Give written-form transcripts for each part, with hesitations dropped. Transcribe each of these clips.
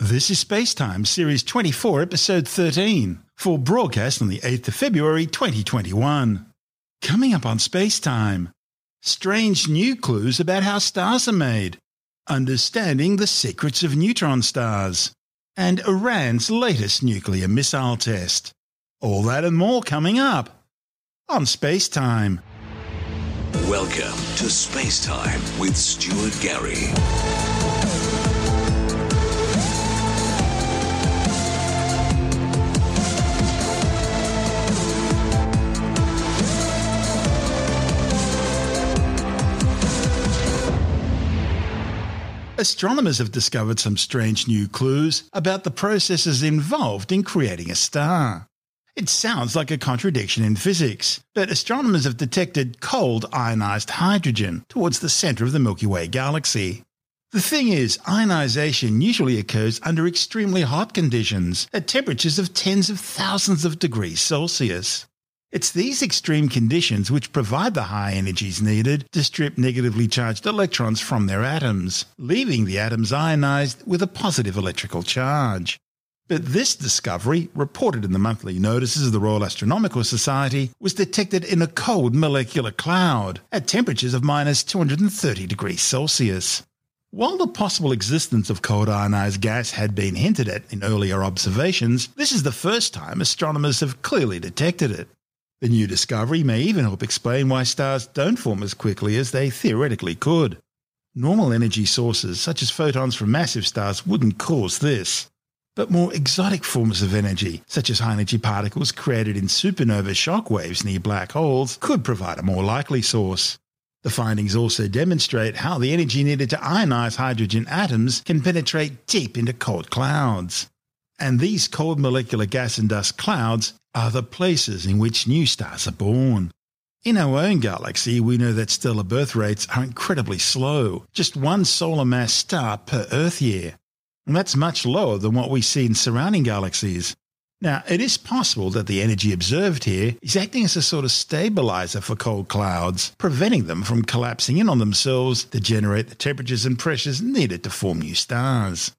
This is Spacetime, Series 24, Episode 13, for broadcast on the 8th of February 2021. Coming up on Spacetime, strange new clues about how stars are made, understanding the secrets of neutron stars, and Iran's latest nuclear missile test. All that and more coming up on Spacetime. Welcome to Spacetime with Stuart Gary. Astronomers have discovered some strange new clues about the processes involved in creating a star. It sounds like a contradiction in physics, but astronomers have detected cold ionised hydrogen towards the centre of the Milky Way galaxy. The thing is, ionisation usually occurs under extremely hot conditions at temperatures of tens of thousands of degrees Celsius. It's these extreme conditions which provide the high energies needed to strip negatively charged electrons from their atoms, leaving the atoms ionised with a positive electrical charge. But this discovery, reported in the monthly notices of the Royal Astronomical Society, was detected in a cold molecular cloud at temperatures of minus 230 degrees Celsius. While the possible existence of cold ionised gas had been hinted at in earlier observations, this is the first time astronomers have clearly detected it. The new discovery may even help explain why stars don't form as quickly as they theoretically could. Normal energy sources, such as photons from massive stars, wouldn't cause this. But more exotic forms of energy, such as high-energy particles created in supernova shock waves near black holes, could provide a more likely source. The findings also demonstrate how the energy needed to ionize hydrogen atoms can penetrate deep into cold clouds. And these cold molecular gas and dust clouds are the places in which new stars are born. In our own galaxy, we know that stellar birth rates are incredibly slow, just one solar mass star per Earth year. And that's much lower than what we see in surrounding galaxies. Now, it is possible that the energy observed here is acting as a sort of stabilizer for cold clouds, preventing them from collapsing in on themselves to generate the temperatures and pressures needed to form new stars.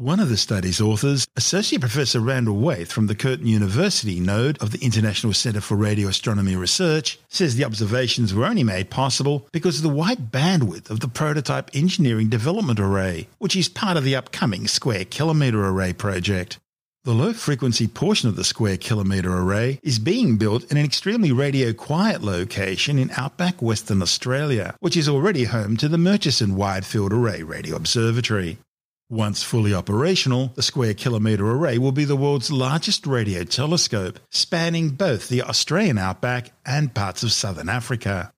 One of the study's authors, Associate Professor Randall Wayth from the Curtin University node of the International Centre for Radio Astronomy Research, says the observations were only made possible because of the wide bandwidth of the Prototype Engineering Development Array, which is part of the upcoming Square Kilometre Array project. The low-frequency portion of the Square Kilometre Array is being built in an extremely radio-quiet location in outback Western Australia, which is already home to the Murchison Wide Field Array Radio Observatory. Once fully operational, the Square Kilometre Array will be the world's largest radio telescope, spanning both the Australian outback and parts of southern Africa.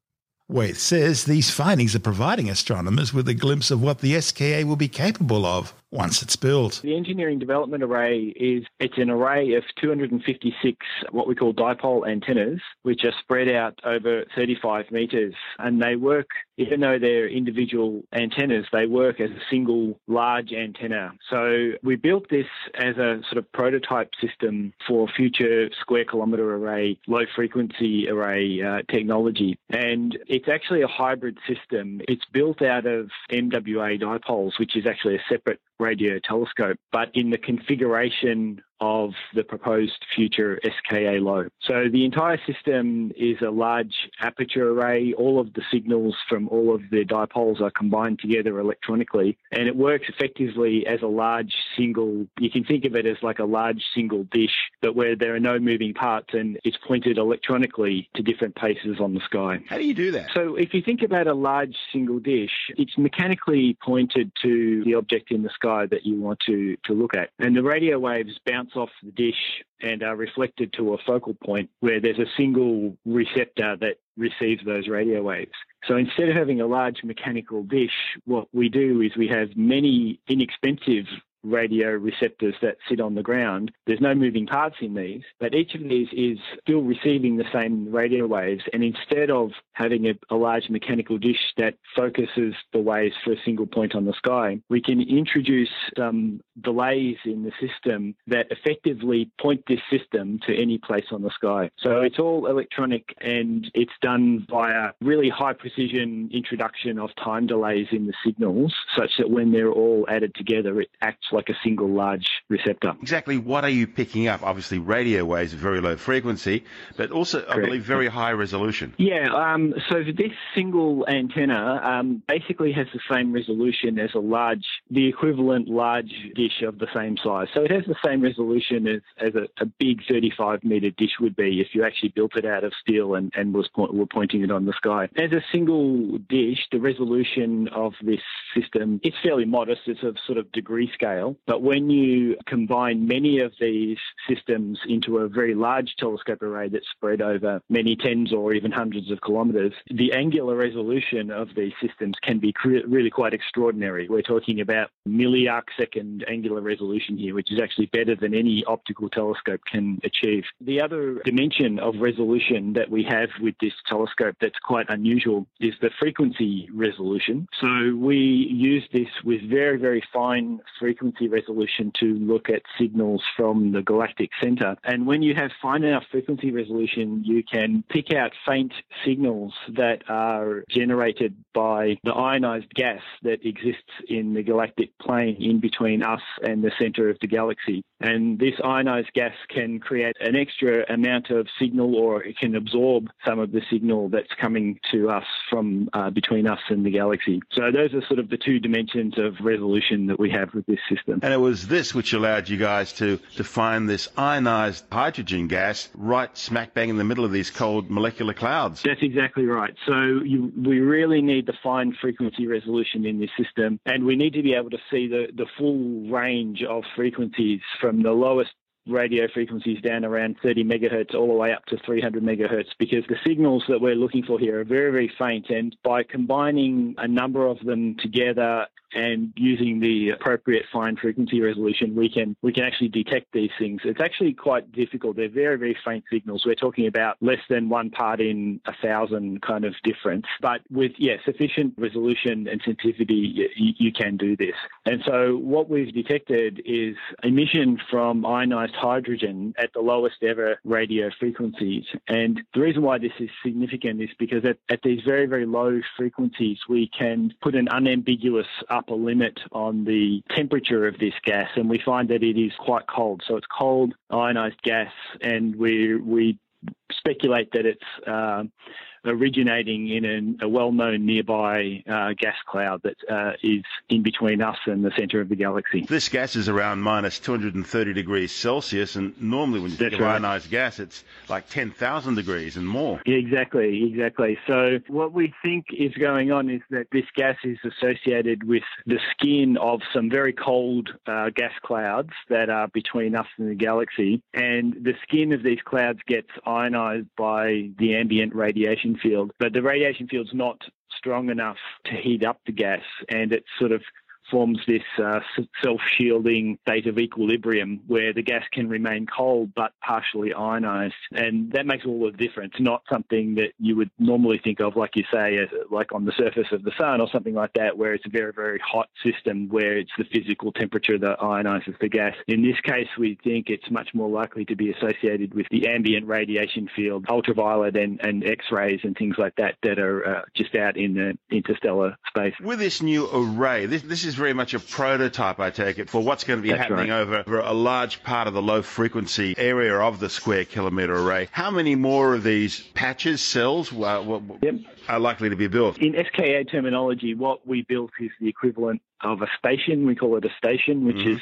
Wayth says these findings are providing astronomers with a glimpse of what the SKA will be capable of once it's built. The Engineering Development Array it's an array of 256 what we call dipole antennas, which are spread out over 35 metres, and they work, even though they're individual antennas, they work as a single large antenna. So we built this as a sort of prototype system for future Square Kilometre Array, low frequency array technology. And it's actually a hybrid system. It's built out of MWA dipoles, which is actually a separate radio telescope, but in the configuration of the proposed future SKA low. So the entire system is a large aperture array. All of the signals from all of the dipoles are combined together electronically, and it works effectively as a large single, you can think of it as like a large single dish, but where there are no moving parts and it's pointed electronically to different places on the sky. How do you do that? So if you think about a large single dish, it's mechanically pointed to the object in the sky that you want to look at. And the radio waves bounce off the dish and are reflected to a focal point where there's a single receptor that receives those radio waves. So instead of having a large mechanical dish, what we do is we have many inexpensive radio receptors that sit on the ground. There's no moving parts in these, but each of these is still receiving the same radio waves. And instead of having a large mechanical dish that focuses the waves for a single point on the sky, we can introduce delays in the system that effectively point this system to any place on the sky. So it's all electronic and it's done via really high precision introduction of time delays in the signals, such that when they're all added together, it acts like a single large receptor. Exactly. What are you picking up? Obviously, radio waves at very low frequency, but also, correct, I believe, very high resolution. Yeah. So this single antenna basically has the same resolution as the equivalent large dish of the same size. So it has the same resolution as a big 35-metre dish would be if you actually built it out of steel and were pointing it on the sky. As a single dish, the resolution of this system, it's fairly modest. It's a sort of degree scale. But when you combine many of these systems into a very large telescope array that's spread over many tens or even hundreds of kilometres, the angular resolution of these systems can be really quite extraordinary. We're talking about milli-arc-second angular resolution here, which is actually better than any optical telescope can achieve. The other dimension of resolution that we have with this telescope that's quite unusual is the frequency resolution. So we use this with very, very fine frequency resolution to look at signals from the galactic centre. And when you have fine enough frequency resolution, you can pick out faint signals that are generated by the ionised gas that exists in the galactic plane in between us and the centre of the galaxy. And this ionised gas can create an extra amount of signal, or it can absorb some of the signal that's coming to us from between us and the galaxy. So those are sort of the two dimensions of resolution that we have with this system. And it was this which allowed you guys to find this ionised hydrogen gas right smack bang in the middle of these cold molecular clouds. That's exactly right. So we really need the fine frequency resolution in this system, and we need to be able to see the full range of frequencies from the lowest radio frequencies down around 30 megahertz all the way up to 300 megahertz, because the signals that we're looking for here are very, very faint, and by combining a number of them together and using the appropriate fine frequency resolution, we can actually detect these things. It's actually quite difficult. They're very, very faint signals. We're talking about less than 1 part in 1,000 kind of difference. But with, sufficient resolution and sensitivity, you can do this. And so what we've detected is emission from ionized hydrogen at the lowest ever radio frequencies. And the reason why this is significant is because at these very, very low frequencies, we can put an unambiguous upper limit on the temperature of this gas, and we find that it is quite cold. So it's cold ionized gas, and we speculate that it's originating in a well-known nearby gas cloud that is in between us and the centre of the galaxy. This gas is around minus 230 degrees Celsius, and normally when you think of ionised gas, it's like 10,000 degrees and more. Exactly. So what we think is going on is that this gas is associated with the skin of some very cold gas clouds that are between us and the galaxy, and the skin of these clouds gets ionised by the ambient radiation field, but the radiation field's not strong enough to heat up the gas, and it sort of forms this self-shielding state of equilibrium where the gas can remain cold but partially ionised, and that makes all the difference. Not something that you would normally think of, like you say, as, like on the surface of the sun or something like that, where it's a very, very hot system where it's the physical temperature that ionises the gas. In this case, we think it's much more likely to be associated with the ambient radiation field, ultraviolet and X-rays and things like that that are just out in the interstellar space. With this new array, this is very much a prototype, I take it, for what's going to be happening over a large part of the low-frequency area of the Square Kilometre Array. How many more of these patches, cells, are likely to be built? In SKA terminology, what we built is the equivalent of a station. We call it a station, which is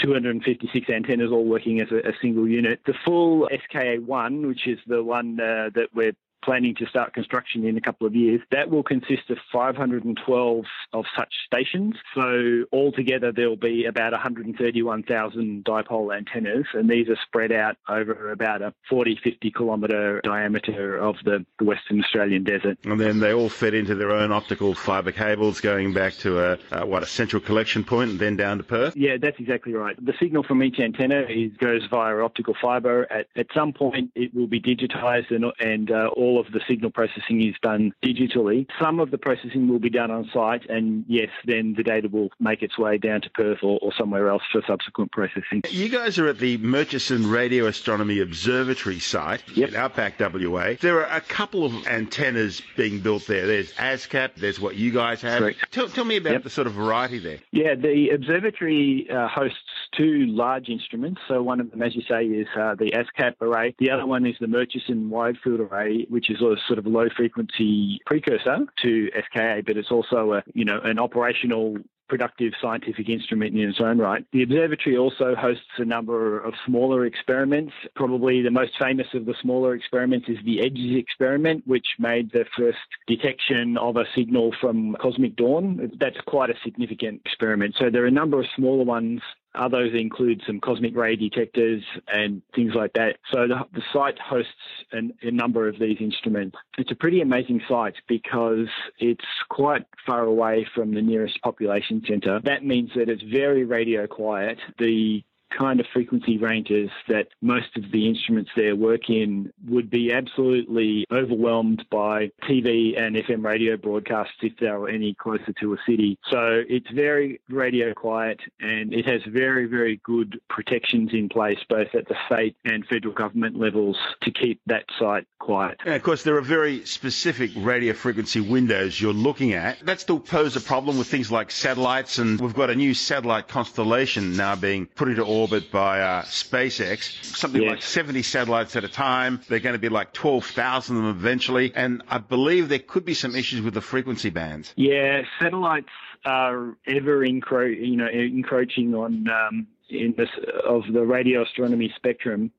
256 antennas all working as a single unit. The full SKA-1, which is the one that we're planning to start construction in a couple of years, that will consist of 512 of such stations. So altogether, there will be about 131,000 dipole antennas, and these are spread out over about a 40-50 kilometre diameter of the Western Australian desert. And then they all fed into their own optical fibre cables going back to a central collection point and then down to Perth? Yeah, that's exactly right. The signal from each antenna goes via optical fibre. At some point, it will be digitised and all all of the signal processing is done digitally. Some of the processing will be done on site, and yes, then the data will make its way down to Perth or somewhere else for subsequent processing. You guys are at the Murchison Radio Astronomy Observatory site in Outback WA. There are a couple of antennas being built there. There's ASKAP, there's what you guys have. Tell me about the sort of variety there. Yeah, the observatory hosts two large instruments. So one of them, as you say, is the ASKAP array. The other one is the Murchison Wide Field Array, which is a sort of low-frequency precursor to SKA, but it's also a, you know, an operational productive scientific instrument in its own right. The observatory also hosts a number of smaller experiments. Probably the most famous of the smaller experiments is the EDGES experiment, which made the first detection of a signal from cosmic dawn. That's quite a significant experiment. So there are a number of smaller ones. Others include some cosmic ray detectors and things like that. So the site hosts a number of these instruments. It's a pretty amazing site because it's quite far away from the nearest population centre. That means that it's very radio quiet. The kind of frequency ranges that most of the instruments there work in would be absolutely overwhelmed by TV and FM radio broadcasts if they were any closer to a city. So it's very radio quiet, and it has very, very good protections in place, both at the state and federal government levels, to keep that site quiet. And of course, there are very specific radio frequency windows you're looking at. That still poses a problem with things like satellites, and we've got a new satellite constellation now being put into orbit by SpaceX, something like 70 satellites at a time. They're going to be like 12,000 of them eventually, and I believe there could be some issues with the frequency bands. Yeah, satellites are ever encroaching on of the radio astronomy spectrum.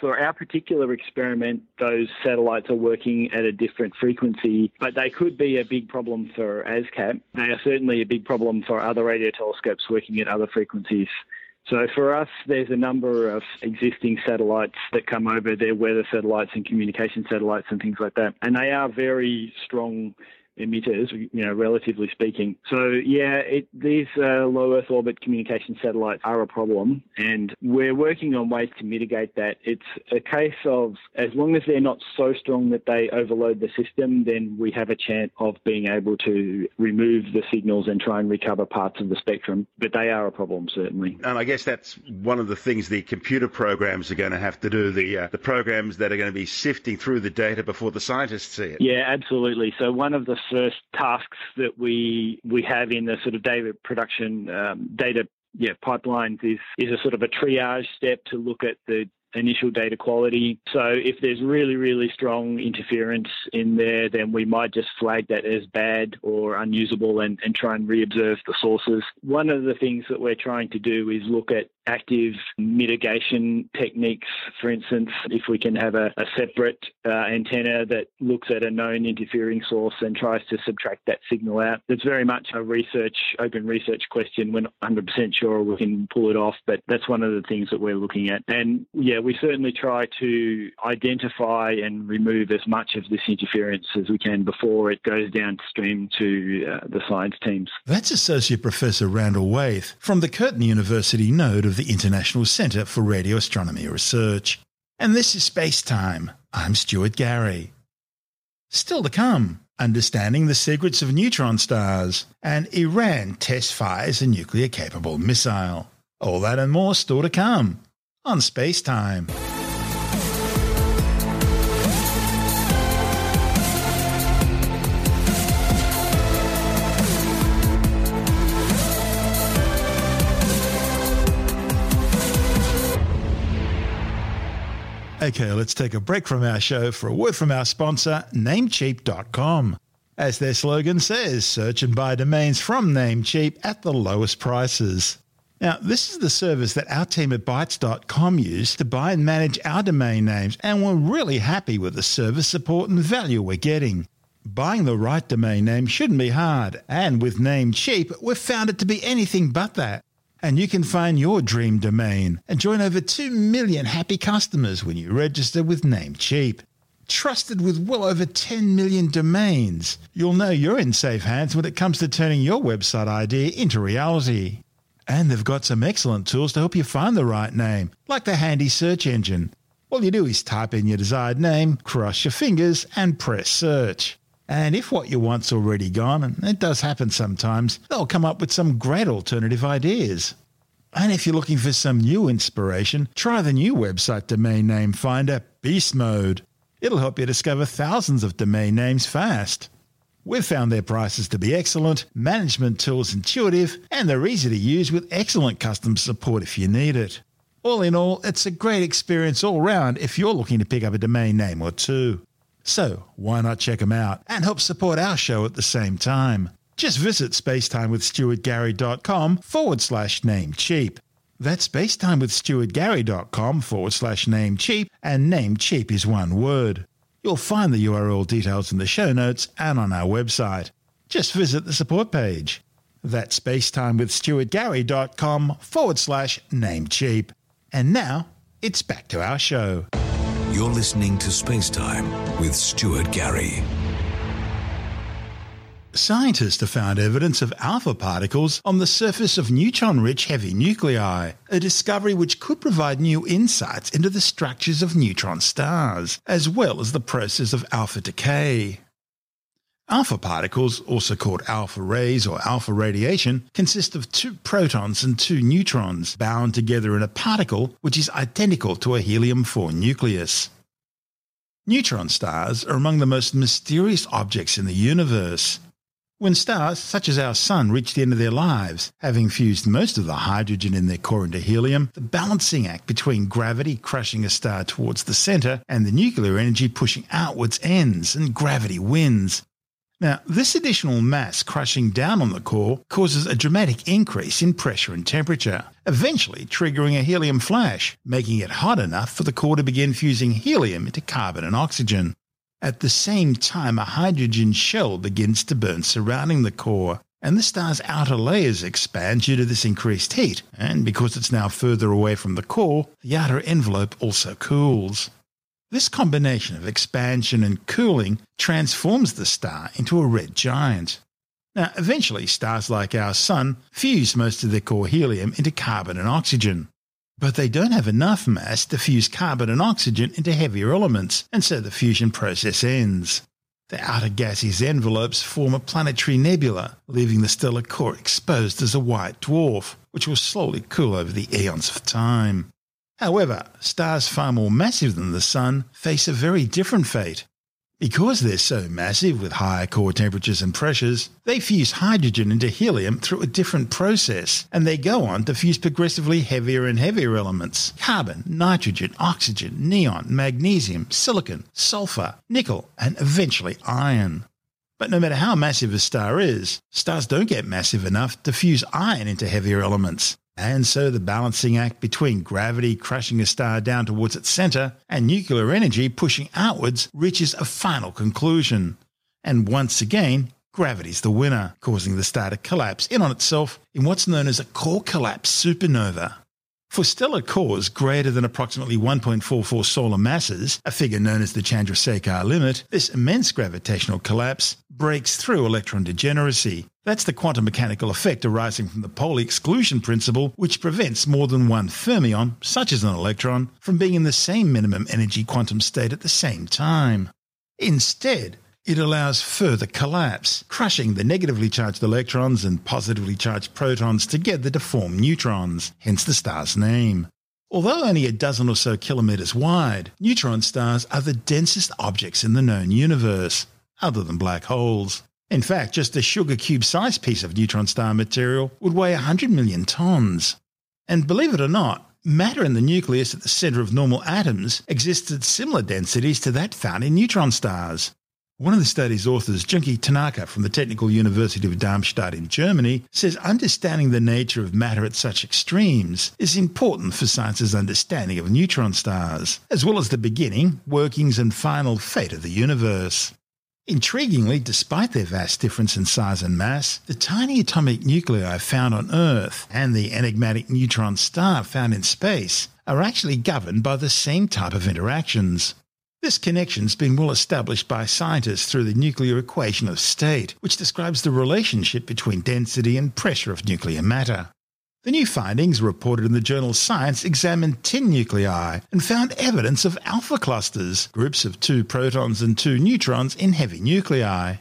For our particular experiment, those satellites are working at a different frequency, but they could be a big problem for ASCAP. They are certainly a big problem for other radio telescopes working at other frequencies. So for us, there's a number of existing satellites that come over. They're weather satellites and communication satellites and things like that. And they are very strong emitters, you know, relatively speaking. So, yeah, these low Earth orbit communication satellites are a problem, and we're working on ways to mitigate that. It's a case of, as long as they're not so strong that they overload the system, then we have a chance of being able to remove the signals and try and recover parts of the spectrum. But they are a problem, certainly. And I guess that's one of the things the computer programs are going to have to do, the programs that are going to be sifting through the data before the scientists see it. Yeah, absolutely. So one of the first tasks that we have in the sort of data production, pipelines is a sort of a triage step to look at the initial data quality. So if there's really, really strong interference in there, then we might just flag that as bad or unusable and try and reobserve the sources. One of the things that we're trying to do is look at active mitigation techniques. For instance, if we can have a separate antenna that looks at a known interfering source and tries to subtract that signal out. It's very much a open research question. We're not 100% sure we can pull it off, but that's one of the things that we're looking at. And yeah, we certainly try to identify and remove as much of this interference as we can before it goes downstream to the science teams. That's Associate Professor Randall Wayth from the Curtin University node of the International Centre for Radio Astronomy Research. And this is Space Time. I'm Stuart Gary. Still to come, understanding the secrets of neutron stars, and Iran test fires a nuclear-capable missile. All that and more still to come on Space Time. Okay, let's take a break from our show for a word from our sponsor, Namecheap.com. As their slogan says, search and buy domains from Namecheap at the lowest prices. Now, this is the service that our team at Bytes.com use to buy and manage our domain names, and we're really happy with the service, support and value we're getting. Buying the right domain name shouldn't be hard, and with Namecheap, we've found it to be anything but that. And you can find your dream domain and join over 2 million happy customers when you register with Namecheap. Trusted with well over 10 million domains, you'll know you're in safe hands when it comes to turning your website idea into reality. And they've got some excellent tools to help you find the right name, like the handy search engine. All you do is type in your desired name, cross your fingers, and press search. And if what you want's already gone, and it does happen sometimes, they'll come up with some great alternative ideas. And if you're looking for some new inspiration, try the new website domain name finder, Beast Mode. It'll help you discover thousands of domain names fast. We've found their prices to be excellent, management tools intuitive, and they're easy to use with excellent customer support if you need it. All in all, it's a great experience all round if you're looking to pick up a domain name or two. So why not check them out and help support our show at the same time? Just visit spacetimewithstuartgary.com/namecheap. That's spacetimewithstuartgary.com/namecheap, and namecheap is one word. You'll find the URL details in the show notes and on our website. Just visit the support page. That's spacetimewithstuartgary.com/namecheap. And now it's back to our show. You're listening to Spacetime with Stuart Gary. Scientists have found evidence of alpha particles on the surface of neutron-rich heavy nuclei, a discovery which could provide new insights into the structures of neutron stars, as well as the process of alpha decay. Alpha particles, also called alpha rays or alpha radiation, consist of two protons and two neutrons bound together in a particle which is identical to a helium-4 nucleus. Neutron stars are among the most mysterious objects in the universe. When stars, such as our Sun, reach the end of their lives, having fused most of the hydrogen in their core into helium, the balancing act between gravity crushing a star towards the centre and the nuclear energy pushing outwards ends, and gravity wins. Now, this additional mass crushing down on the core causes a dramatic increase in pressure and temperature, eventually triggering a helium flash, making it hot enough for the core to begin fusing helium into carbon and oxygen. At the same time, a hydrogen shell begins to burn surrounding the core, and the star's outer layers expand due to this increased heat, and because it's now further away from the core, the outer envelope also cools. This combination of expansion and cooling transforms the star into a red giant. Now, eventually, stars like our Sun fuse most of their core helium into carbon and oxygen. But they don't have enough mass to fuse carbon and oxygen into heavier elements, and so the fusion process ends. The outer gaseous envelopes form a planetary nebula, leaving the stellar core exposed as a white dwarf, which will slowly cool over the eons of time. However, stars far more massive than the Sun face a very different fate. Because they're so massive with higher core temperatures and pressures, they fuse hydrogen into helium through a different process, and they go on to fuse progressively heavier and heavier elements: carbon, nitrogen, oxygen, neon, magnesium, silicon, sulfur, nickel, and eventually iron. But no matter how massive a star is, stars don't get massive enough to fuse iron into heavier elements. And so the balancing act between gravity crushing a star down towards its centre and nuclear energy pushing outwards reaches a final conclusion. And once again, gravity's the winner, causing the star to collapse in on itself in what's known as a core collapse supernova. For stellar cores greater than approximately 1.44 solar masses, a figure known as the Chandrasekhar limit, this immense gravitational collapse breaks through electron degeneracy. That's the quantum mechanical effect arising from the Pauli exclusion principle, which prevents more than one fermion, such as an electron, from being in the same minimum energy quantum state at the same time. Instead, it allows further collapse, crushing the negatively charged electrons and positively charged protons together to form neutrons, hence the star's name. Although only a dozen or so kilometres wide, neutron stars are the densest objects in the known universe, other than black holes. In fact, just a sugar cube-sized piece of neutron star material would weigh 100 million tons. And believe it or not, matter in the nucleus at the centre of normal atoms exists at similar densities to that found in neutron stars. One of the study's authors, Junki Tanaka from the Technical University of Darmstadt in Germany, says understanding the nature of matter at such extremes is important for science's understanding of neutron stars, as well as the beginning, workings and final fate of the universe. Intriguingly, despite their vast difference in size and mass, the tiny atomic nuclei found on Earth and the enigmatic neutron star found in space are actually governed by the same type of interactions. This connection's been well established by scientists through the nuclear equation of state, which describes the relationship between density and pressure of nuclear matter. The new findings, reported in the journal Science, examined 10 nuclei and found evidence of alpha clusters, groups of 2 protons and 2 neutrons in heavy nuclei.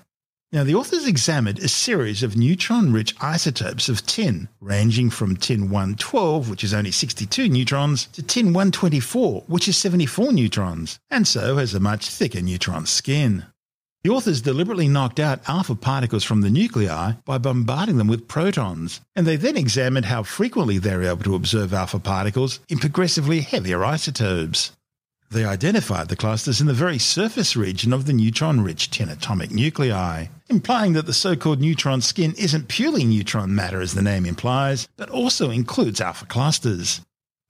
Now, the authors examined a series of neutron-rich isotopes of tin, ranging from tin-112, which is only 62 neutrons, to tin-124, which is 74 neutrons, and so has a much thicker neutron skin. The authors deliberately knocked out alpha particles from the nuclei by bombarding them with protons, and they then examined how frequently they were able to observe alpha particles in progressively heavier isotopes. They identified the clusters in the very surface region of the neutron-rich tin atomic nuclei, implying that the so-called neutron skin isn't purely neutron matter as the name implies, but also includes alpha clusters.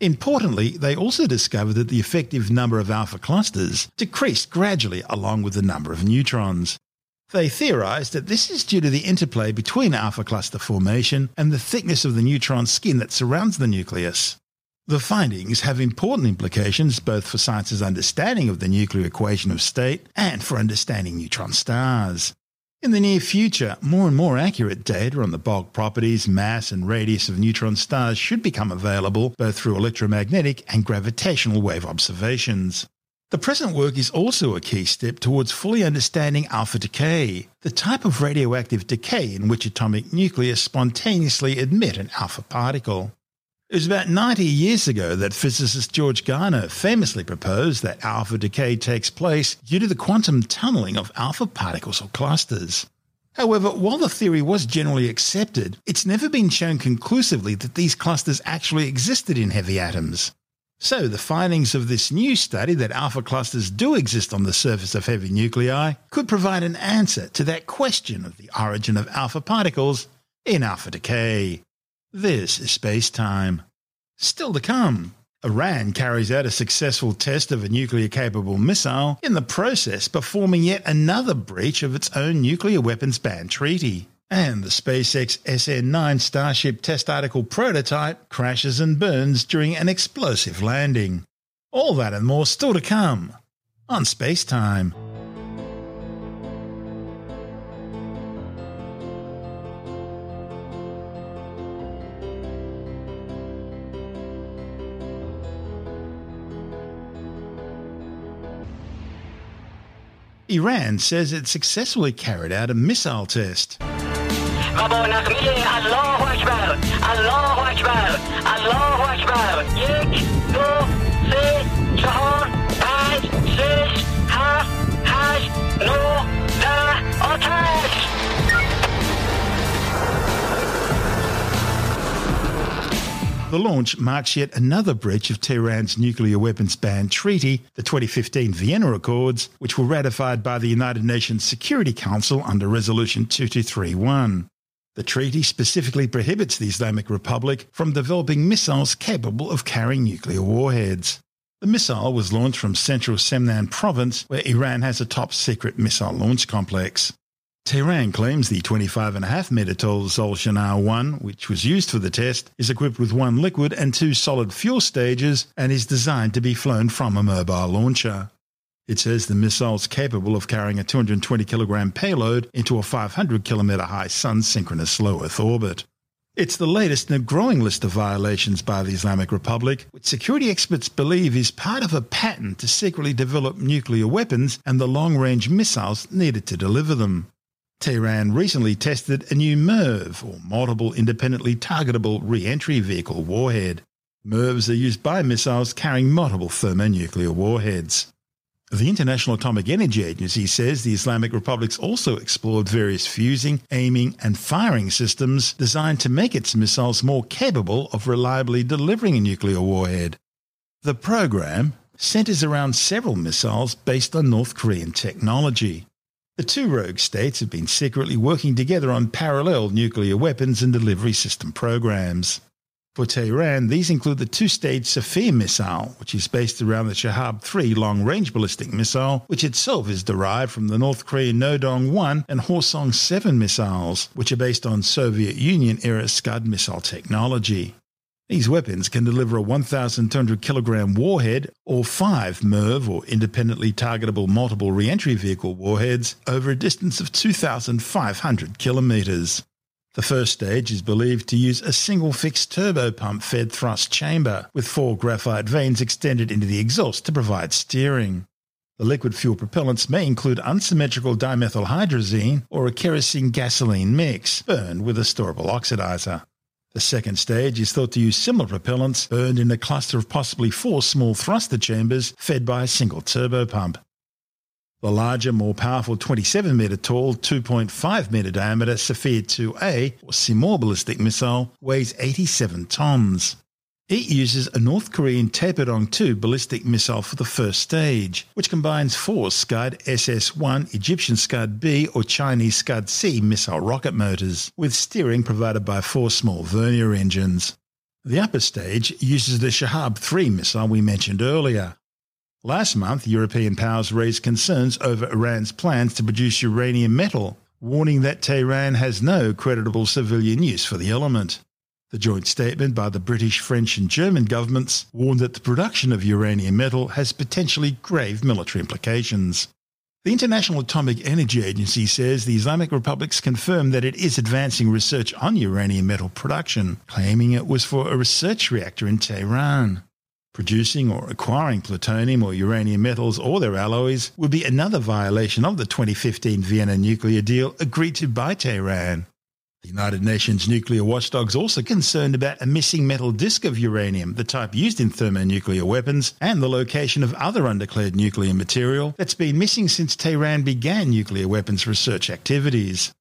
Importantly, they also discovered that the effective number of alpha clusters decreased gradually along with the number of neutrons. They theorized that this is due to the interplay between alpha cluster formation and the thickness of the neutron skin that surrounds the nucleus. The findings have important implications both for science's understanding of the nuclear equation of state and for understanding neutron stars. In the near future, more and more accurate data on the bulk properties, mass and radius of neutron stars should become available both through electromagnetic and gravitational wave observations. The present work is also a key step towards fully understanding alpha decay, the type of radioactive decay in which atomic nuclei spontaneously emit an alpha particle. It was about 90 years ago that physicist George Gamow famously proposed that alpha decay takes place due to the quantum tunneling of alpha particles or clusters. However, while the theory was generally accepted, it's never been shown conclusively that these clusters actually existed in heavy atoms. So the findings of this new study that alpha clusters do exist on the surface of heavy nuclei could provide an answer to that question of the origin of alpha particles in alpha decay. This is Space Time. Still to come, Iran carries out a successful test of a nuclear-capable missile, in the process performing yet another breach of its own nuclear weapons ban treaty. And the SpaceX SN9 Starship test article prototype crashes and burns during an explosive landing. All that and more still to come on Space Time. Iran says it successfully carried out a missile test. The launch marks yet another breach of Tehran's nuclear weapons ban treaty, the 2015 Vienna Accords, which were ratified by the United Nations Security Council under Resolution 2231. The treaty specifically prohibits the Islamic Republic from developing missiles capable of carrying nuclear warheads. The missile was launched from central Semnan province, where Iran has a top-secret missile launch complex. Tehran claims the 25.5-metre tall Sol Shinar-1, which was used for the test, is equipped with 1 liquid and 2 solid fuel stages and is designed to be flown from a mobile launcher. It says the missile's capable of carrying a 220-kilogram payload into a 500-kilometre-high sun-synchronous low-Earth orbit. It's the latest in a growing list of violations by the Islamic Republic, which security experts believe is part of a pattern to secretly develop nuclear weapons and the long-range missiles needed to deliver them. Tehran recently tested a new MIRV, or Multiple Independently Targetable Re-entry Vehicle warhead. MIRVs are used by missiles carrying multiple thermonuclear warheads. The International Atomic Energy Agency says the Islamic Republic's also explored various fusing, aiming and firing systems designed to make its missiles more capable of reliably delivering a nuclear warhead. The program centers around several missiles based on North Korean technology. The two rogue states have been secretly working together on parallel nuclear weapons and delivery system programs. For Tehran, these include the 2-stage Safir missile, which is based around the Shahab-3 long-range ballistic missile, which itself is derived from the North Korean Nodong-1 and Hwasong-7 missiles, which are based on Soviet Union-era Scud missile technology. These weapons can deliver a 1,200-kilogram warhead or 5 MIRV, or Independently Targetable Multiple Re-entry Vehicle warheads, over a distance of 2,500 kilometres. The first stage is believed to use a single fixed turbopump-fed thrust chamber, with four graphite vanes extended into the exhaust to provide steering. The liquid fuel propellants may include unsymmetrical dimethylhydrazine or a kerosene-gasoline mix, burned with a storable oxidizer. The second stage is thought to use similar propellants burned in a cluster of possibly four small thruster chambers fed by a single turbopump. The larger, more powerful 27-metre-tall, 2.5-metre-diameter Safir-2A, or Seymour ballistic missile, weighs 87 tonnes. It uses a North Korean Taepodong-2 ballistic missile for the first stage, which combines four Scud SS-1, Egyptian Scud-B or Chinese Scud-C missile rocket motors, with steering provided by four small vernier engines. The upper stage uses the Shahab-3 missile we mentioned earlier. Last month, European powers raised concerns over Iran's plans to produce uranium metal, warning that Tehran has no creditable civilian use for the element. The joint statement by the British, French and German governments warned that the production of uranium metal has potentially grave military implications. The International Atomic Energy Agency says the Islamic Republic's confirmed that it is advancing research on uranium metal production, claiming it was for a research reactor in Tehran. Producing or acquiring plutonium or uranium metals or their alloys would be another violation of the 2015 Vienna nuclear deal agreed to by Tehran. The United Nations nuclear watchdog's also concerned about a missing metal disk of uranium, the type used in thermonuclear weapons, and the location of other undeclared nuclear material that's been missing since Tehran began nuclear weapons research activities.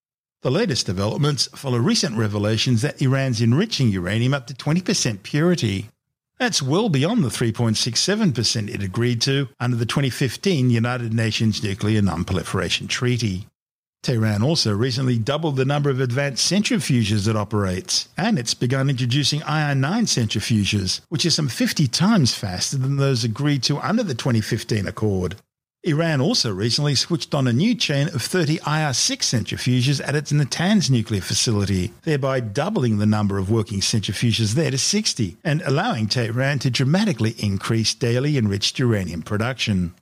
The latest developments follow recent revelations that Iran's enriching uranium up to 20% purity. That's well beyond the 3.67% it agreed to under the 2015 United Nations Nuclear Non-Proliferation Treaty. Tehran also recently doubled the number of advanced centrifuges it operates, and it's begun introducing IR-9 centrifuges, which is some 50 times faster than those agreed to under the 2015 accord. Iran also recently switched on a new chain of 30 IR-6 centrifuges at its Natanz nuclear facility, thereby doubling the number of working centrifuges there to 60, and allowing Tehran to dramatically increase daily enriched uranium production.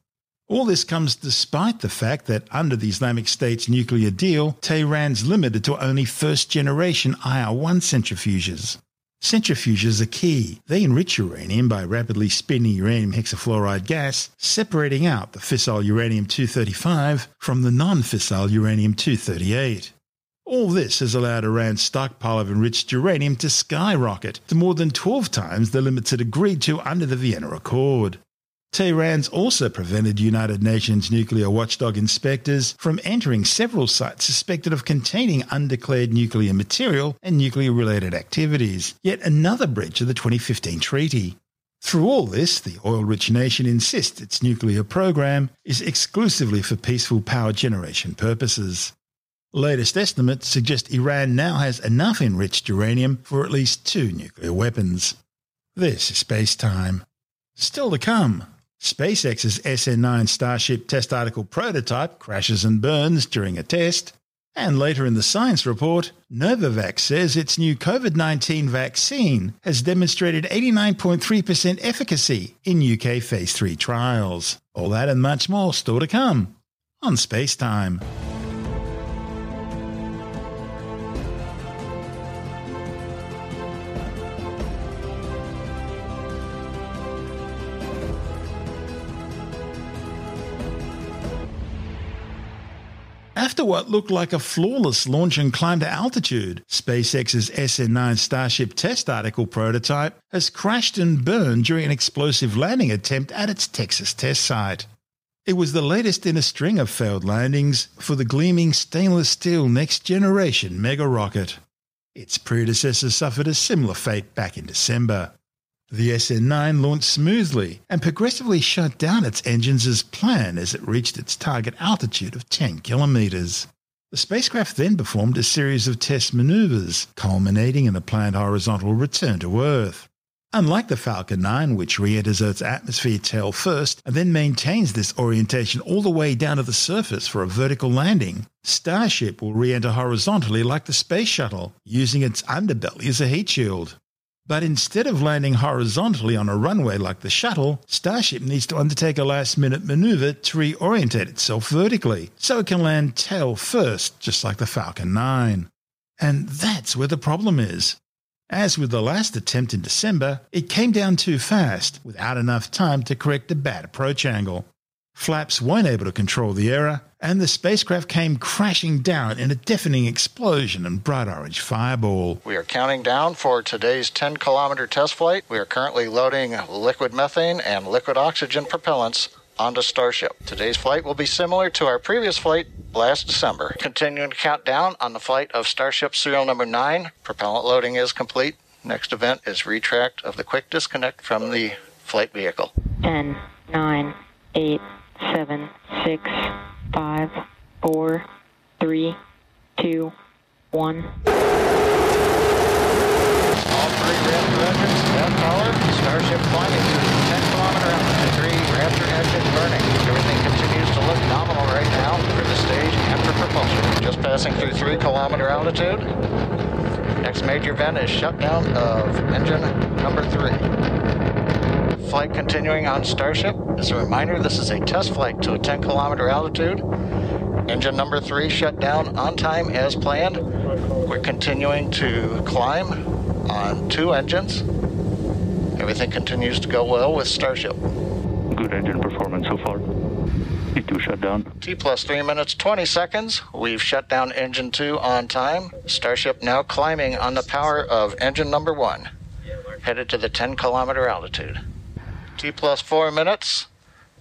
All this comes despite the fact that under the Islamic State's nuclear deal, Tehran's limited to only first-generation IR-1 centrifuges. Centrifuges are key. They enrich uranium by rapidly spinning uranium hexafluoride gas, separating out the fissile uranium-235 from the non-fissile uranium-238. All this has allowed Iran's stockpile of enriched uranium to skyrocket to more than 12 times the limits it agreed to under the Vienna Accord. Tehran's also prevented United Nations nuclear watchdog inspectors from entering several sites suspected of containing undeclared nuclear material and nuclear-related activities, yet another breach of the 2015 treaty. Through all this, the oil-rich nation insists its nuclear program is exclusively for peaceful power generation purposes. Latest estimates suggest Iran now has enough enriched uranium for at least two nuclear weapons. This is Space Time. Still to come. SpaceX's SN9 Starship test article prototype crashes and burns during a test. And later in the science report, Novavax says its new COVID-19 vaccine has demonstrated 89.3% efficacy in UK Phase 3 trials. All that and much more still to come on Space Time. After what looked like a flawless launch and climb to altitude, SpaceX's SN9 Starship test article prototype has crashed and burned during an explosive landing attempt at its Texas test site. It was the latest in a string of failed landings for the gleaming stainless steel next-generation mega rocket. Its predecessor suffered a similar fate back in December. The SN9 launched smoothly and progressively shut down its engines as planned as it reached its target altitude of 10 kilometres. The spacecraft then performed a series of test manoeuvres, culminating in the planned horizontal return to Earth. Unlike the Falcon 9, which re-enters Earth's atmosphere tail first and then maintains this orientation all the way down to the surface for a vertical landing, Starship will re-enter horizontally like the space shuttle, using its underbelly as a heat shield. But instead of landing horizontally on a runway like the shuttle, Starship needs to undertake a last-minute manoeuvre to reorientate itself vertically, so it can land tail first, just like the Falcon 9. And that's where the problem is. As with the last attempt in December, it came down too fast, without enough time to correct a bad approach angle. Flaps weren't able to control the error, and the spacecraft came crashing down in a deafening explosion and bright orange fireball. We are counting down for today's 10-kilometer test flight. We are currently loading liquid methane and liquid oxygen propellants onto Starship. Today's flight will be similar to our previous flight last December. Continuing to count down on the flight of Starship serial number 9. Propellant loading is complete. Next event is retract of the quick disconnect from the flight vehicle. 10, 9, 8, 7, 6, 5, 4, 3, 2, 1. All three Raptor engines at power. Starship climbing to the 10-kilometer altitude. 3 Raptor engine burning. Everything continues to look nominal right now for the stage and for propulsion. Just passing through 3-kilometer altitude. Next major event is shutdown of engine number 3. Flight continuing on Starship. As a reminder, this is a test flight to a 10-kilometer altitude. Engine number 3 shut down on time as planned. We're continuing to climb on 2 engines. Everything continues to go well with Starship. Good engine performance so far. T2 shut down. T plus 3 minutes, 20 seconds. We've shut down engine 2 on time. Starship now climbing on the power of engine number 1. Headed to the 10-kilometer altitude. T plus 4 minutes.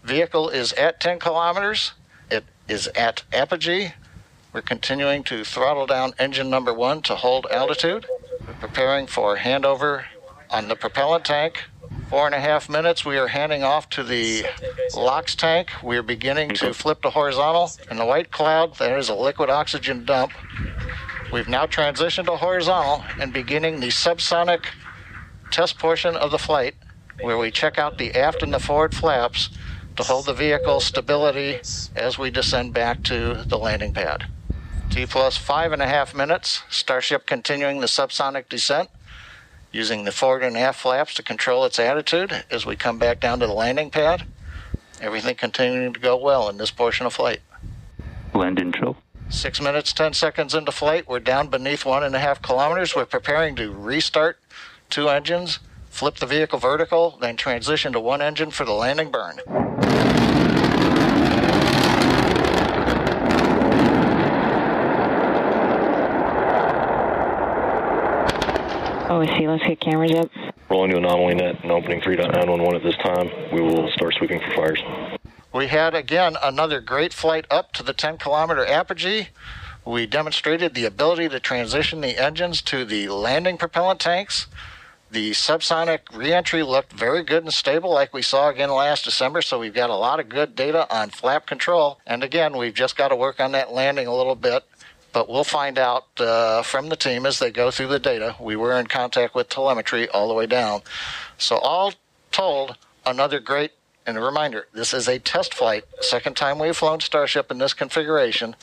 Vehicle is at 10 kilometers. It is at apogee. We're continuing to throttle down engine number 1 to hold altitude. We're preparing for handover on the propellant tank. 4.5 minutes. We are handing off to the LOX tank. We are beginning to flip to horizontal. In the white cloud, there is a liquid oxygen dump. We've now transitioned to horizontal and beginning the subsonic test portion of the flight, where we check out the aft and the forward flaps to hold the vehicle's stability as we descend back to the landing pad. T plus 5.5 minutes, Starship continuing the subsonic descent, using the forward and aft flaps to control its attitude as we come back down to the landing pad. Everything continuing to go well in this portion of flight. Land intro. 6 minutes, 10 seconds into flight, we're down beneath 1.5 kilometers. We're preparing to restart 2 engines, flip the vehicle vertical, then transition to 1 engine for the landing burn. OSC, let's get cameras up. Rolling to anomaly net and opening 3.911 at this time. We will start sweeping for fires. We had, again, another great flight up to the 10-kilometer apogee. We demonstrated the ability to transition the engines to the landing propellant tanks. The subsonic reentry looked very good and stable like we saw again last December, so we've got a lot of good data on flap control. And again, we've just got to work on that landing a little bit, but we'll find out from the team as they go through the data. We were in contact with telemetry all the way down. So all told, another great, and a reminder, this is a test flight. Second time we've flown Starship in this configuration.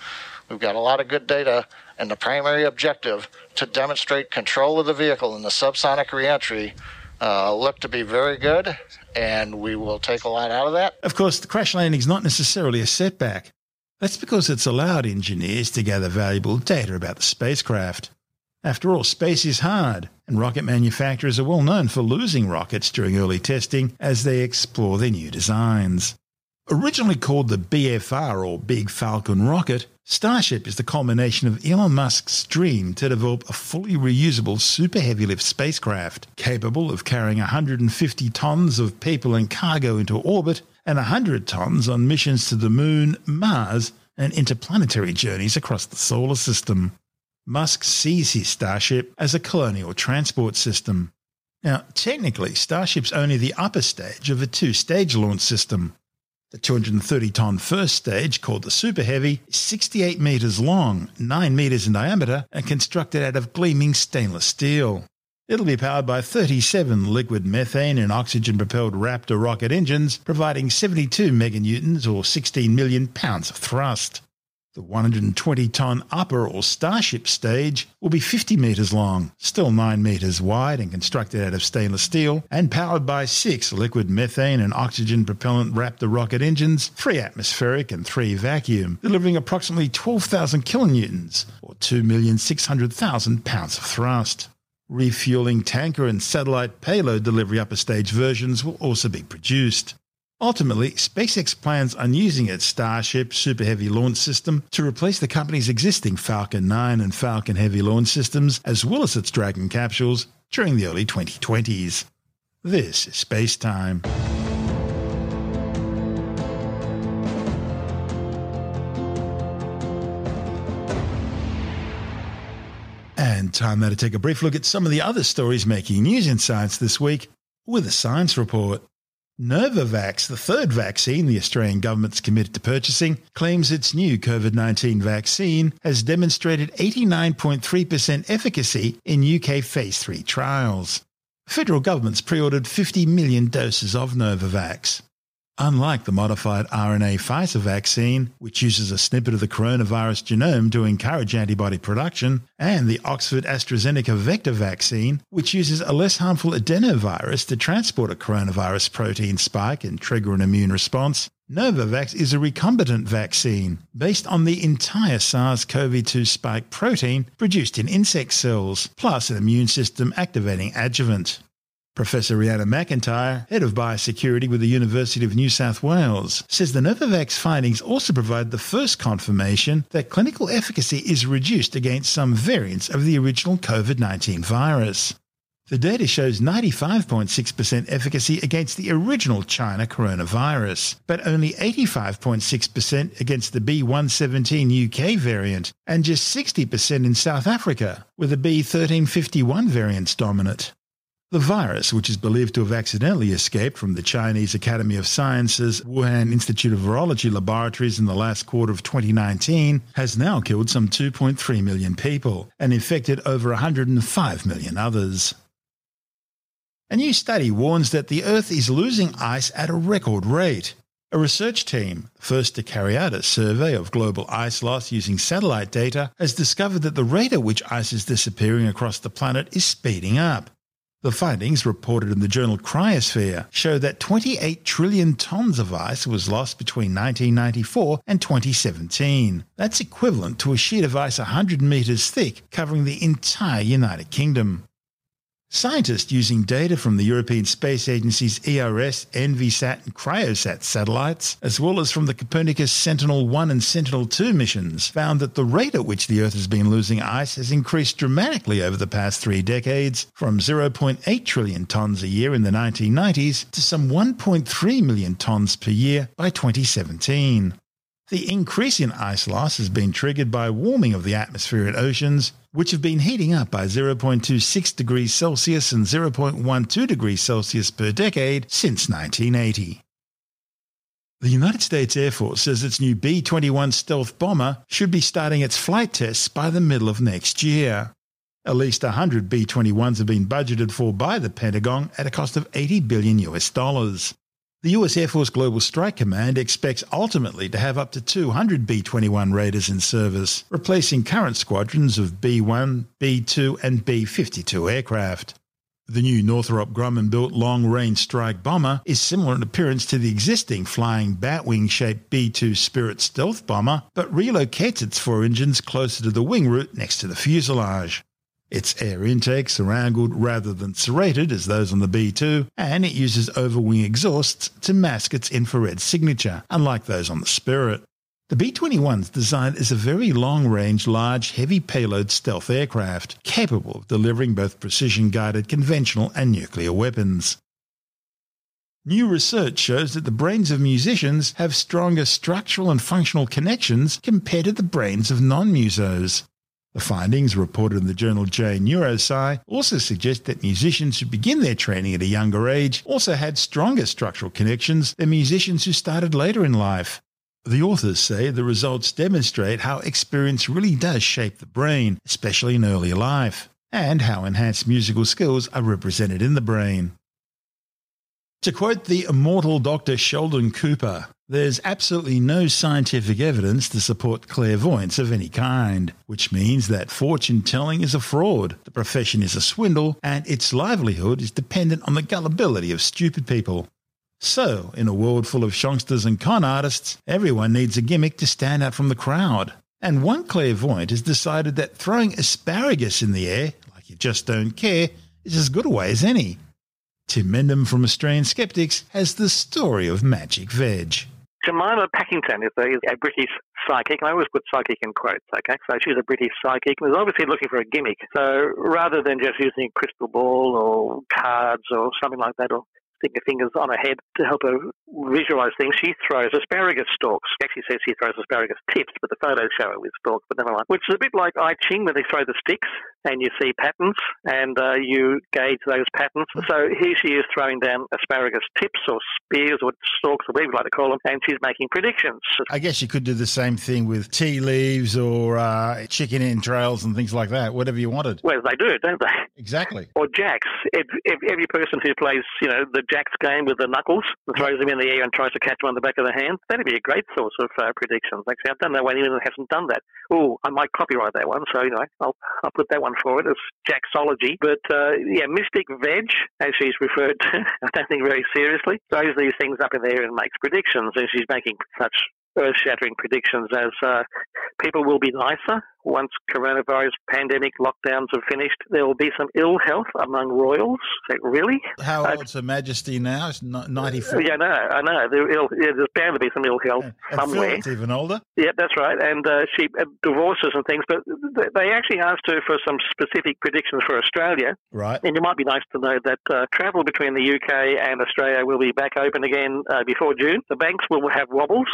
We've got a lot of good data, and the primary objective to demonstrate control of the vehicle in the subsonic reentry looked to be very good, and we will take a lot out of that. Of course, the crash landing is not necessarily a setback. That's because it's allowed engineers to gather valuable data about the spacecraft. After all, space is hard, and rocket manufacturers are well known for losing rockets during early testing as they explore their new designs. Originally called the BFR, or Big Falcon rocket, Starship is the culmination of Elon Musk's dream to develop a fully reusable super heavy lift spacecraft capable of carrying 150 tons of people and cargo into orbit and 100 tons on missions to the Moon, Mars, and interplanetary journeys across the solar system. Musk sees his Starship as a colonial transport system. Now, technically, Starship's only the upper stage of a 2-stage launch system. The 230-ton first stage, called the Super Heavy, is 68 metres long, 9 metres in diameter, and constructed out of gleaming stainless steel. It'll be powered by 37 liquid methane and oxygen-propelled Raptor rocket engines, providing 72 meganewtons or 16 million pounds of thrust. The 120-tonne upper or Starship stage will be 50 metres long, still 9 metres wide and constructed out of stainless steel and powered by 6 liquid methane and oxygen propellant Raptor rocket engines, 3 atmospheric and 3 vacuum, delivering approximately 12,000 kilonewtons or 2,600,000 pounds of thrust. Refuelling tanker and satellite payload delivery upper stage versions will also be produced. Ultimately, SpaceX plans on using its Starship Super Heavy launch system to replace the company's existing Falcon 9 and Falcon Heavy launch systems, as well as its Dragon capsules, during the early 2020s. This is Space Time. And time now to take a brief look at some of the other stories making news in science this week with a science report. Novavax, the third vaccine the Australian government's committed to purchasing, claims its new COVID-19 vaccine has demonstrated 89.3% efficacy in UK Phase 3 trials. The federal government's pre-ordered 50 million doses of Novavax. Unlike the modified RNA Pfizer vaccine, which uses a snippet of the coronavirus genome to encourage antibody production, and the Oxford AstraZeneca vector vaccine, which uses a less harmful adenovirus to transport a coronavirus protein spike and trigger an immune response, Novavax is a recombinant vaccine based on the entire SARS-CoV-2 spike protein produced in insect cells, plus an immune system activating adjuvant. Professor Rhianna McIntyre, head of biosecurity with the University of New South Wales, says the Novavax findings also provide the first confirmation that clinical efficacy is reduced against some variants of the original COVID-19 virus. The data shows 95.6% efficacy against the original China coronavirus, but only 85.6% against the B.1.17 UK variant and just 60% in South Africa, with the B.1351 variants dominant. The virus, which is believed to have accidentally escaped from the Chinese Academy of Sciences Wuhan Institute of Virology laboratories in the last quarter of 2019, has now killed some 2.3 million people and infected over 105 million others. A new study warns that the Earth is losing ice at a record rate. A research team, the first to carry out a survey of global ice loss using satellite data, has discovered that the rate at which ice is disappearing across the planet is speeding up. The findings, reported in the journal Cryosphere, show that 28 trillion tonnes of ice was lost between 1994 and 2017. That's equivalent to a sheet of ice 100 metres thick covering the entire United Kingdom. Scientists using data from the European Space Agency's ERS, ENVISAT and CryoSat satellites, as well as from the Copernicus Sentinel-1 and Sentinel-2 missions, found that the rate at which the Earth has been losing ice has increased dramatically over the past 3 decades, from 0.8 trillion tonnes a year in the 1990s to some 1.3 million tonnes per year by 2017. The increase in ice loss has been triggered by warming of the atmosphere and oceans, which have been heating up by 0.26 degrees Celsius and 0.12 degrees Celsius per decade since 1980. The United States Air Force says its new B-21 stealth bomber should be starting its flight tests by the middle of next year. At least 100 B-21s have been budgeted for by the Pentagon at a cost of $80 billion. The US Air Force Global Strike Command expects ultimately to have up to 200 B-21 Raiders in service, replacing current squadrons of B-1, B-2 and B-52 aircraft. The new Northrop Grumman-built long-range strike bomber is similar in appearance to the existing flying batwing-shaped B-2 Spirit stealth bomber, but relocates its 4 engines closer to the wing root next to the fuselage. Its air intakes are angled rather than serrated as those on the B-2, and it uses overwing exhausts to mask its infrared signature, unlike those on the Spirit. The B-21 is designed as a very long-range, large, heavy-payload stealth aircraft, capable of delivering both precision-guided conventional and nuclear weapons. New research shows that the brains of musicians have stronger structural and functional connections compared to the brains of non-musos. The findings, reported in the journal J Neurosci, also suggest that musicians who begin their training at a younger age also had stronger structural connections than musicians who started later in life. The authors say the results demonstrate how experience really does shape the brain, especially in early life, and how enhanced musical skills are represented in the brain. To quote the immortal Dr. Sheldon Cooper, There's absolutely no scientific evidence to support clairvoyance of any kind, which means that fortune-telling is a fraud, the profession is a swindle, and its livelihood is dependent on the gullibility of stupid people. So, in a world full of songsters and con artists, everyone needs a gimmick to stand out from the crowd. And one clairvoyant has decided that throwing asparagus in the air, like you just don't care, is as good a way as any. Tim Mendham from Australian Skeptics has the story of Magic Veg. Jemima Packington is a British psychic, and I always put psychic in quotes, okay? So she's a British psychic, and was obviously looking for a gimmick. So rather than just using a crystal ball or cards or something like that, or sticking fingers on her head to help her visualise things, she throws asparagus stalks. She actually says she throws asparagus tips, but the photos show her with stalks, but never mind. Which is a bit like I Ching, where they throw the sticks and you see patterns and you gauge those patterns. So here she is throwing down asparagus tips or spears or stalks or whatever you like to call them, and she's making predictions. I guess you could do the same thing with tea leaves or chicken entrails and things like that, whatever you wanted. Well, they do, don't they? Exactly. Or jacks. Every person who plays, you know, the jacks game with the knuckles and throws them in the air and tries to catch them on the back of the hand, that'd be a great source of predictions. Actually, I don't know why anyone hasn't done that. Oh, I might copyright that one, so, you know, I'll put that one for it. It's jacksology. But, yeah, Mystic Veg, as she's referred to, I don't think very seriously, throws these things up in the air and makes predictions. And she's making such earth-shattering predictions as people will be nicer once coronavirus pandemic lockdowns are finished. There will be some ill health among royals. Like, really? How old's Her Majesty now? It's 94. Yeah, no, I know. There's bound to be some ill health somewhere. It's even older. Yeah, that's right. And she divorces and things. But they actually asked her for some specific predictions for Australia. Right. And it might be nice to know that travel between the UK and Australia will be back open again before June. The banks will have wobbles.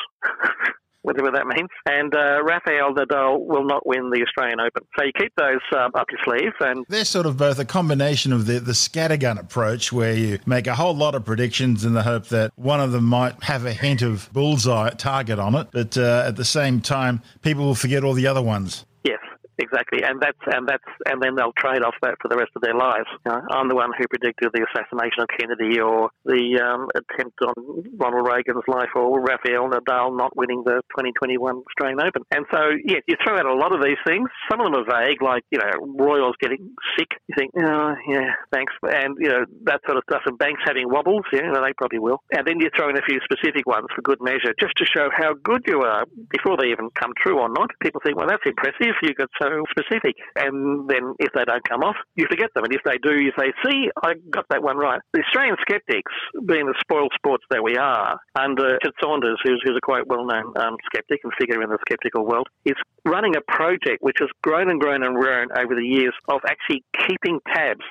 Whatever that means. And Rafael Nadal will not win the Australian Open. So you keep those up your sleeve. And they're sort of both a combination of the scattergun approach, where you make a whole lot of predictions in the hope that one of them might have a hint of bullseye target on it, but at the same time, people will forget all the other ones. Yes. Exactly, and then they'll trade off that for the rest of their lives. You know, I'm the one who predicted the assassination of Kennedy, or the attempt on Ronald Reagan's life, or Rafael Nadal not winning the 2021 Australian Open. And so, yes, you throw out a lot of these things. Some of them are vague, like, you know, royals getting sick. You think, oh, yeah, thanks, and, you know, that sort of stuff. And banks having wobbles, yeah, well, they probably will. And then you throw in a few specific ones for good measure, just to show how good you are before they even come true or not. People think, well, that's impressive. You got so specific. And then if they don't come off, you forget them. And if they do, you say, see, I got that one right. The Australian Skeptics, being the spoiled sports that we are, under Richard Saunders, who's a quite well-known skeptic and figure in the skeptical world, is running a project which has grown and grown and grown over the years of actually keeping tabs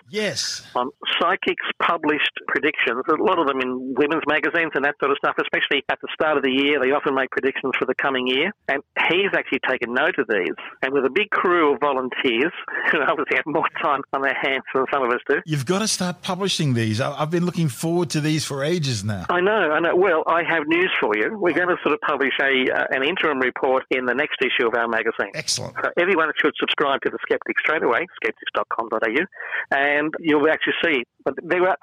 on psychics' published predictions, a lot of them in women's magazines and that sort of stuff, especially at the start of the year. They often make predictions for the coming year. And he's actually taken note of these. And with a big crew of volunteers who obviously have more time on their hands than some of us do. You've got to start publishing these. I've been looking forward to these for ages now. I know. Well, I have news for you. We're going to sort of publish an interim report in the next issue of our magazine. Excellent. So everyone should subscribe to The Skeptics straight away, skeptics.com.au, and you'll actually see. But there are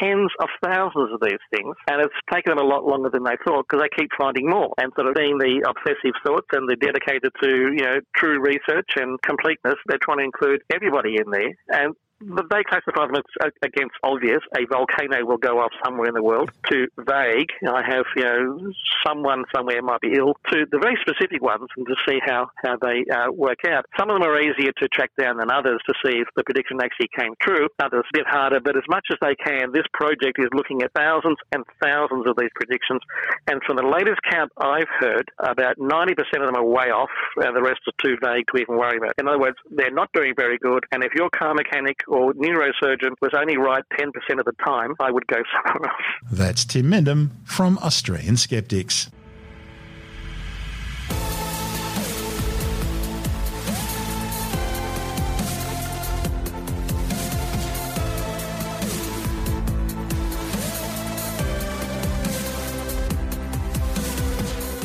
tens of thousands of these things, and it's taken them a lot longer than they thought because they keep finding more, and sort of being the obsessive sorts and the dedicated to, you know, true research and completeness, they're trying to include everybody in there. And but they classify them as, against obvious, a volcano will go off somewhere in the world, to vague, I have, you know, someone somewhere might be ill, to the very specific ones, and to see how they work out. Some of them are easier to track down than others to see if the prediction actually came true. Others a bit harder, but as much as they can, this project is looking at thousands and thousands of these predictions. And from the latest count I've heard, about 90% of them are way off, and the rest are too vague to even worry about. In other words, they're not doing very good, and if your car mechanic or neurosurgeon was only right 10% of the time, I would go somewhere else. That's Tim Mendham from Australian Skeptics.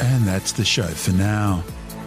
And that's the show for now.